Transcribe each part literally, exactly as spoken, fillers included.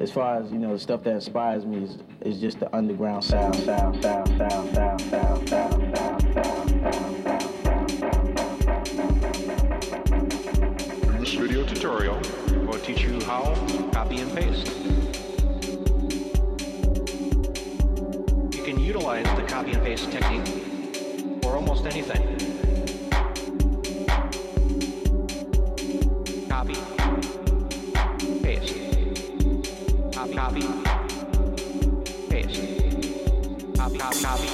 as far as, you know, the stuff that inspires me is, is just the underground sound, sound, sound, sound, sound, sound, sound, sound, sound, sound. In this video tutorial, we'll teach you how to copy and paste. You can utilize the copy and paste technique for almost anything. Copy, paste, copy, copy, paste, copy, copy, copy,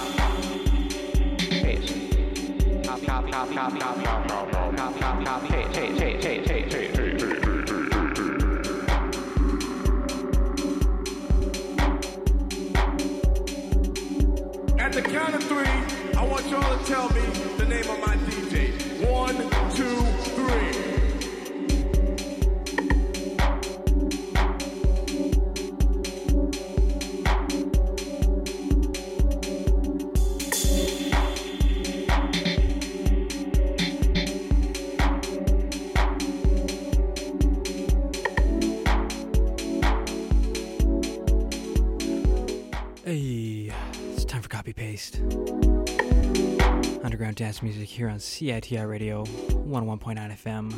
paste, copy, copy, copy, copy, copy, copy. Copy, copy, copy, paste, paste, paste, paste, paste, paste, paste, paste, paste. At the count of three, I want y'all to tell me the name of my D J. One, two, dance music here on C I T I Radio one oh one point nine F M.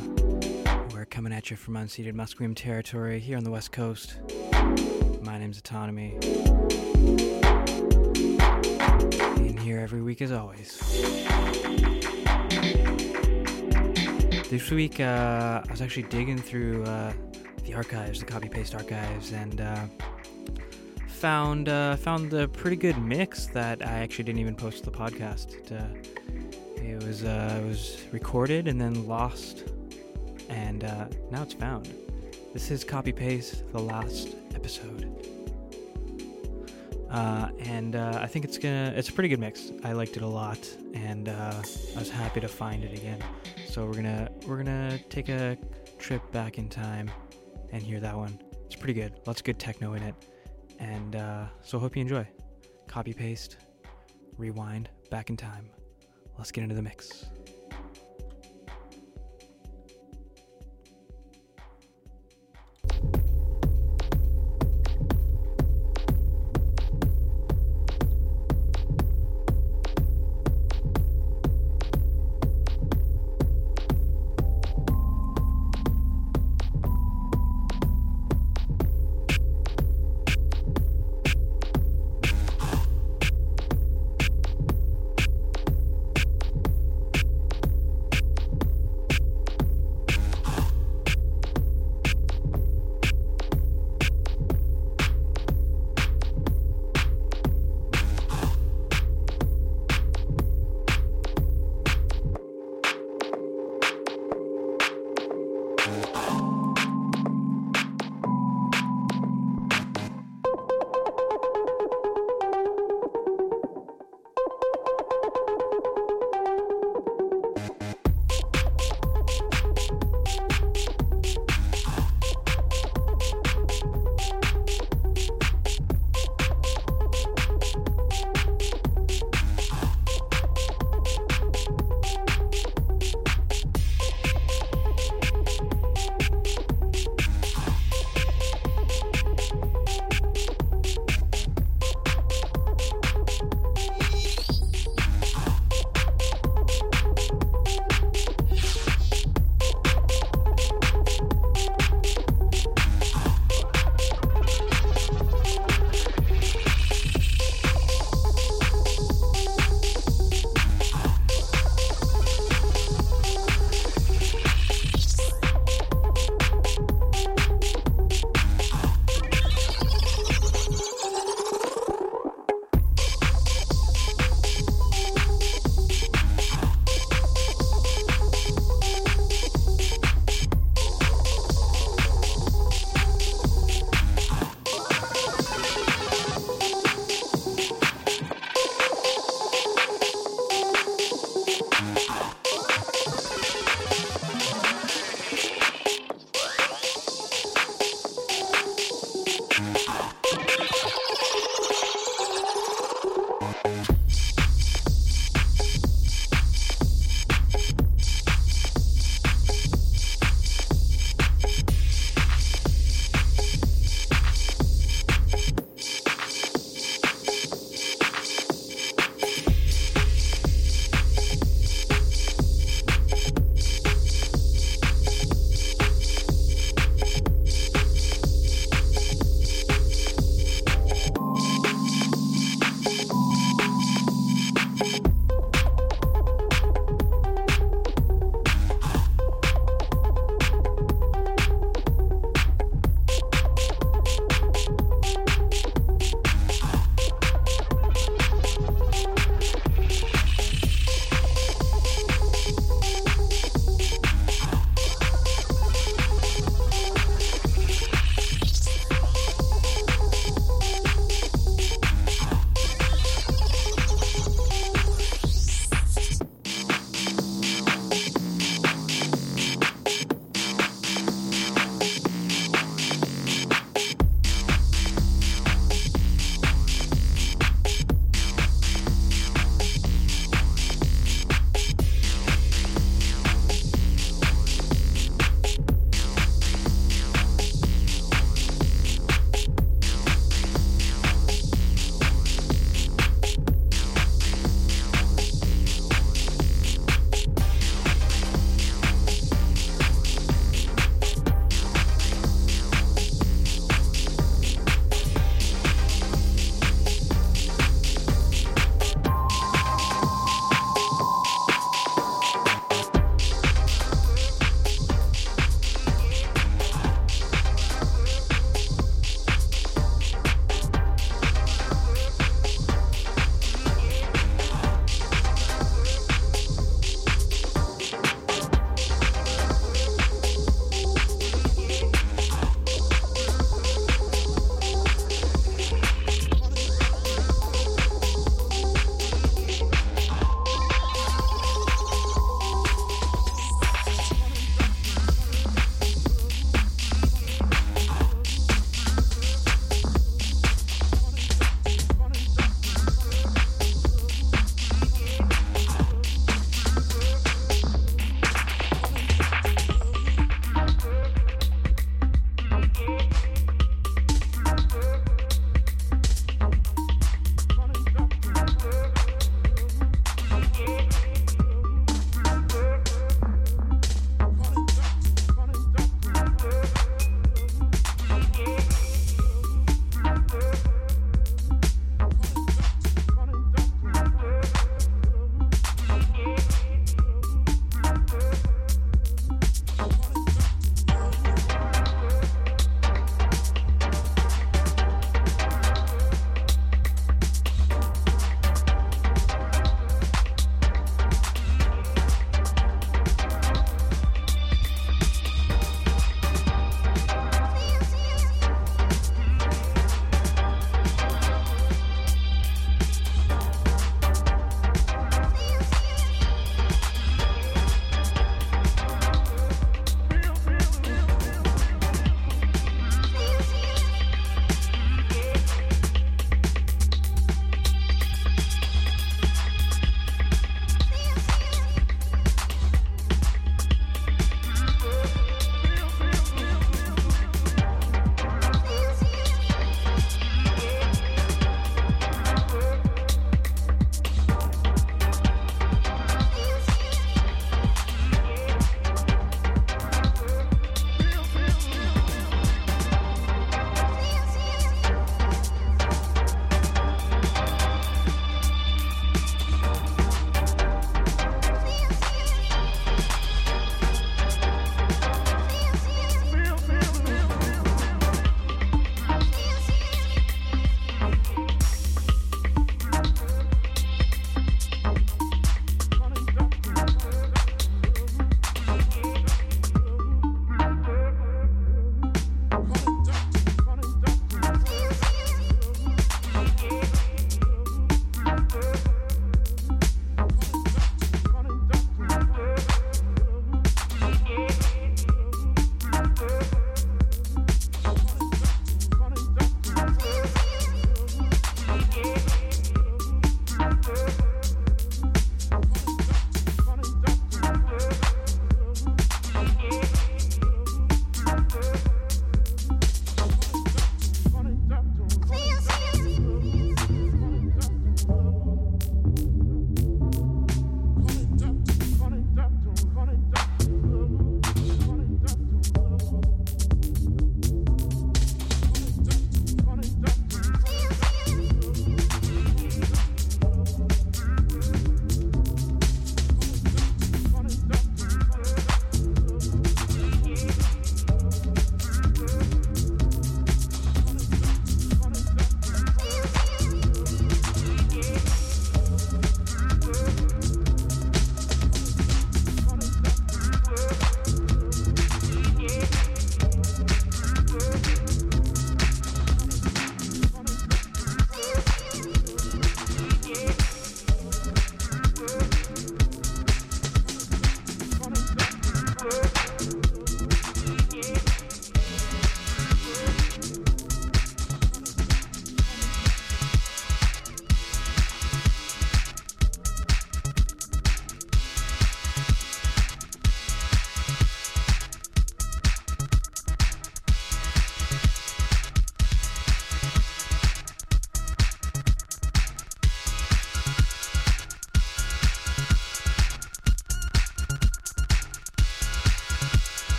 We're coming at you from unceded Musqueam territory here on the West Coast. My name's Autonomy. In here every week as always. This week uh, I was actually digging through uh, the archives, the copy paste archives, and uh, found uh, found a pretty good mix that I actually didn't even post to the podcast. It, uh, It was uh, it was recorded and then lost, and uh, now it's found. This is Copy Paste, the last episode, uh, and uh, I think it's gonna it's a pretty good mix. I liked it a lot, and uh, I was happy to find it again. So we're gonna we're gonna take a trip back in time and hear that one. It's pretty good. Lots of good techno in it, and uh, so hope you enjoy. Copy Paste, rewind back in time. Let's get into the mix.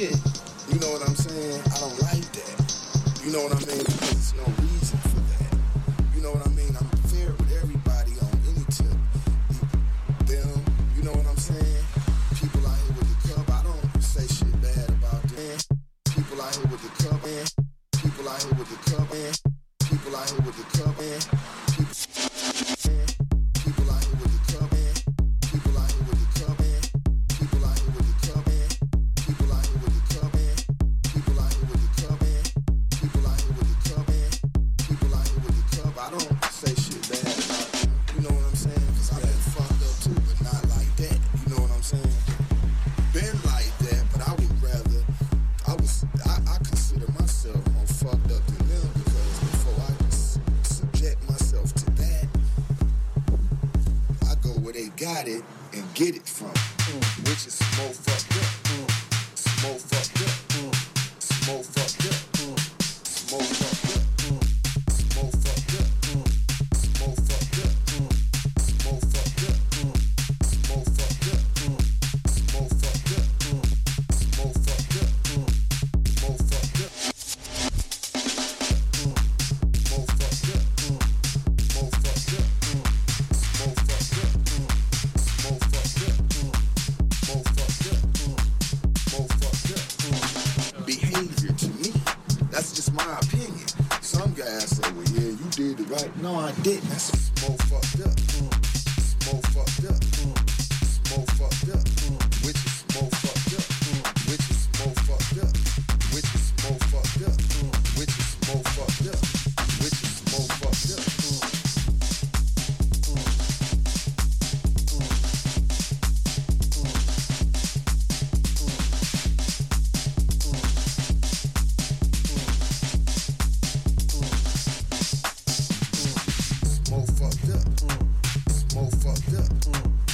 shit. You know what I'm saying? I don't like that. You know what I mean? There's no reason for that. You know what I mean? I'm fair with everybody on any tip. Them, you know what I'm saying? People out here with the cup, I don't say shit bad about them. People out here with the cup, man. People out here with the cup, man. People out here with the cup, man. People out here with the cup, man. People out here with the cup, man. People out here with the cup, man. People out here with the cup, man. People out here with the cup, man. People out here with the cup, man. People out here with the cup. I don't say shit bad about them. You know what I'm saying? Cause I've been fucked up too, but not like that. You know what I'm saying? Been like that, but I would rather I was I, I consider myself more fucked up than them. Got it and get it from, mm. which is smoke fucked up, mm. smoke fucked up, mm. smoke fucked up, mm. smoke fucked up, mm. smoke fucked up, mm. smoke fucked up, mm. smoke fucked up, mm. smoke fucked up, mm. smoke fucked up, mm. smoke fucked up, mm. smoke fucked up, smoke fucked up, smoke fucked up, smoke fucked up. Behavior to me, that's just my opinion. Some guys say, well, yeah, you did it right. No, I didn't. That's smoke fucked up. Smoke fucked up. Smoke fucked up. Which is smoke fucked up. Which is smoke fucked up. Which is smoke fucked up. Which is smoke fucked up. Which is smoke fucked up. Smoke fucked up, smoke fucked up.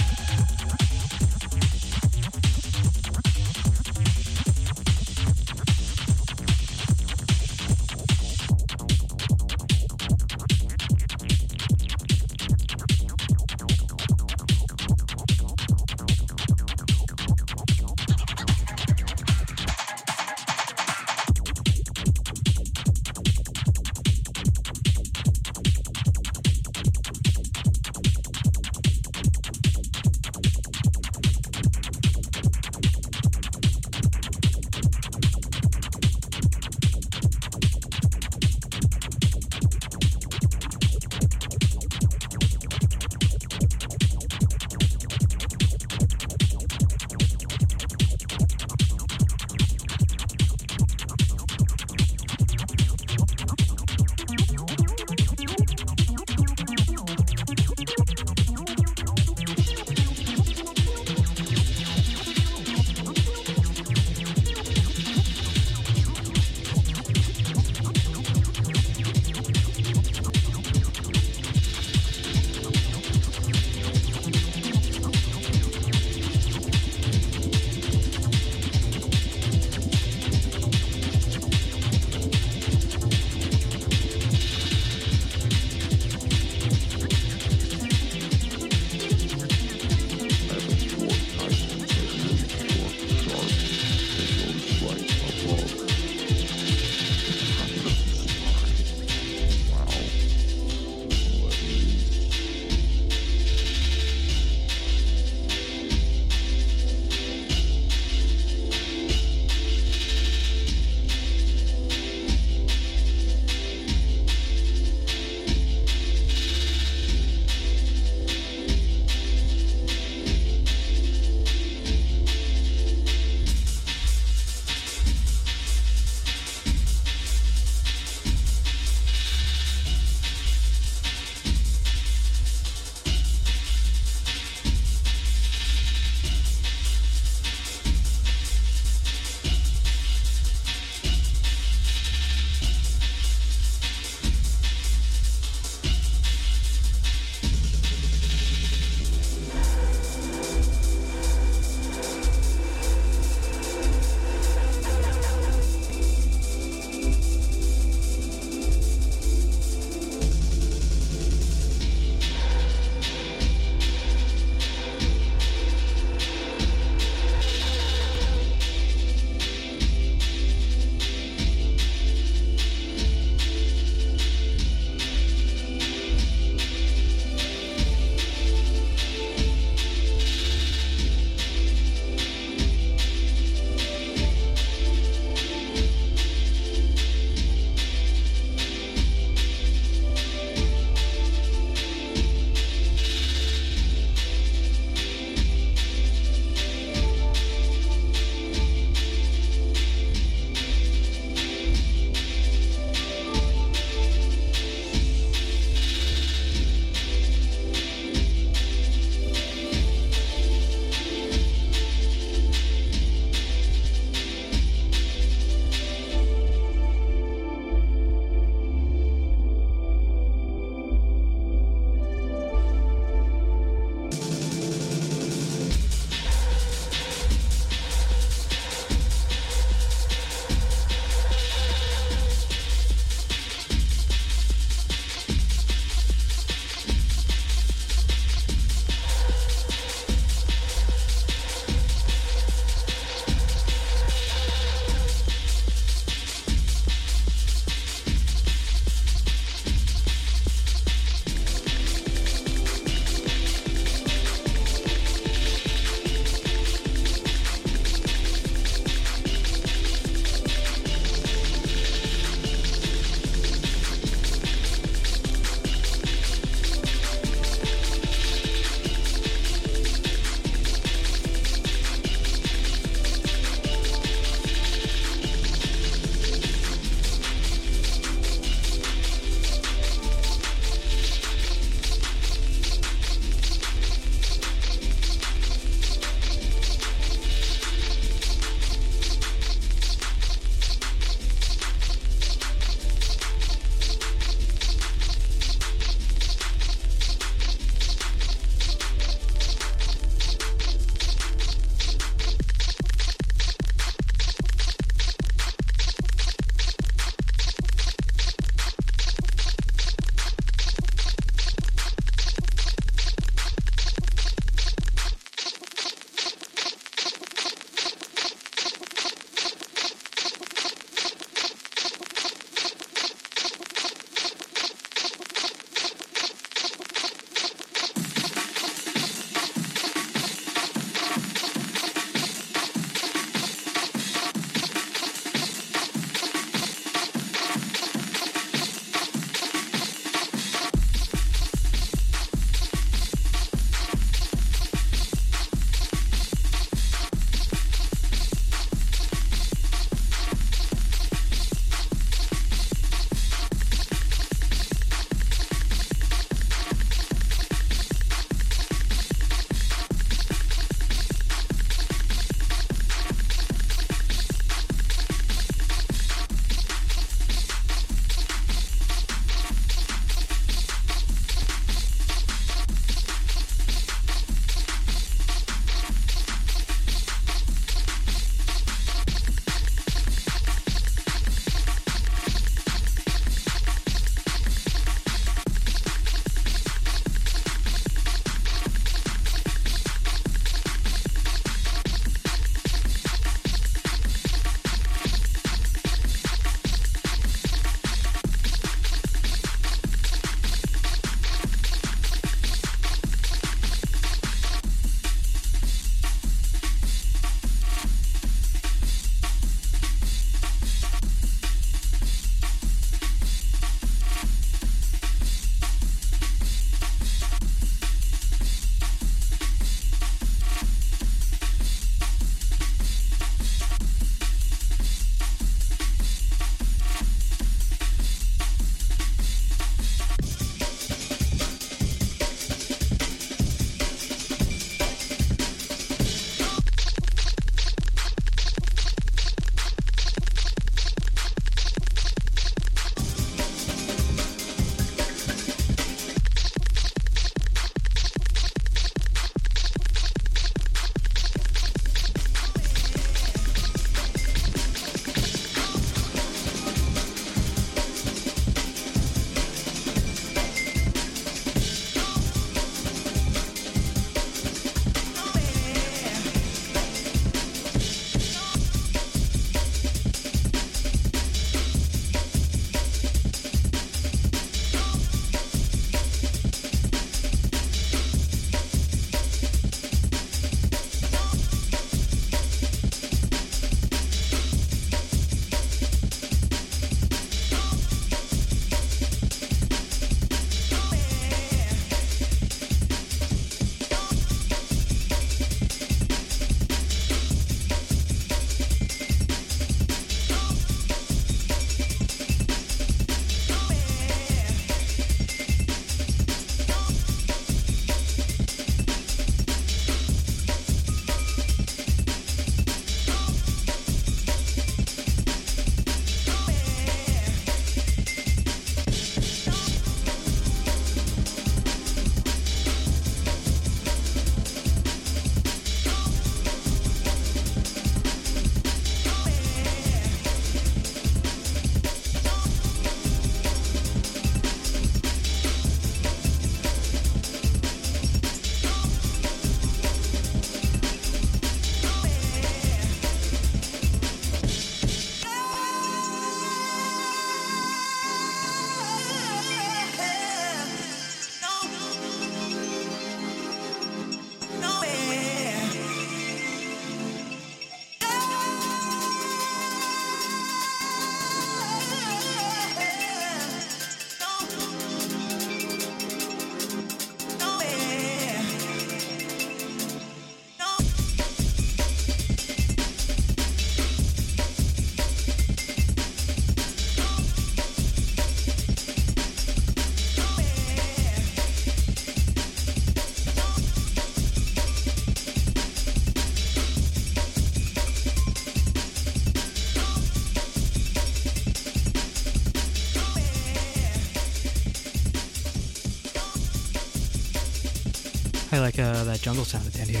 I like uh, that jungle sound at the end here.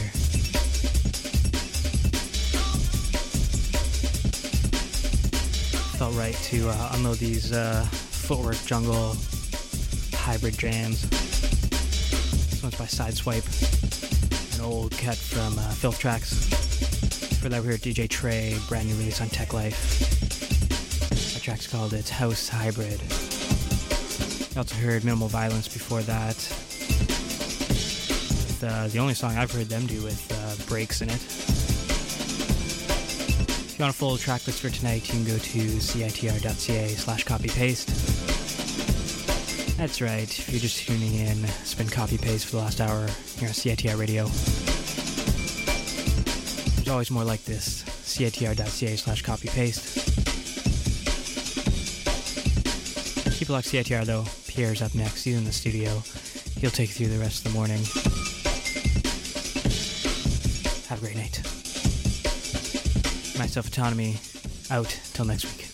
Felt right to uh, unload these uh, footwork jungle hybrid jams. This one's by Sideswipe, an old cut from uh, Filth Tracks. For that, we heard D J Trey, brand new release on Tech Life. The track's called It's House Hybrid. I also heard Minimal Violence before that. Uh, the only song I've heard them do with uh, breaks in it. If you want a full track list for tonight, you can go to citr.ca slash copy paste. That's right, if you're just tuning in, it's been copy paste for the last hour here on C I T R Radio. There's always more like this, citr.ca slash copy paste. Keep it locked, C I T R though. Pierre's up next, he's in the studio. He'll take you through the rest of the morning. Have a great night. Myself, Autonomy, out till next week.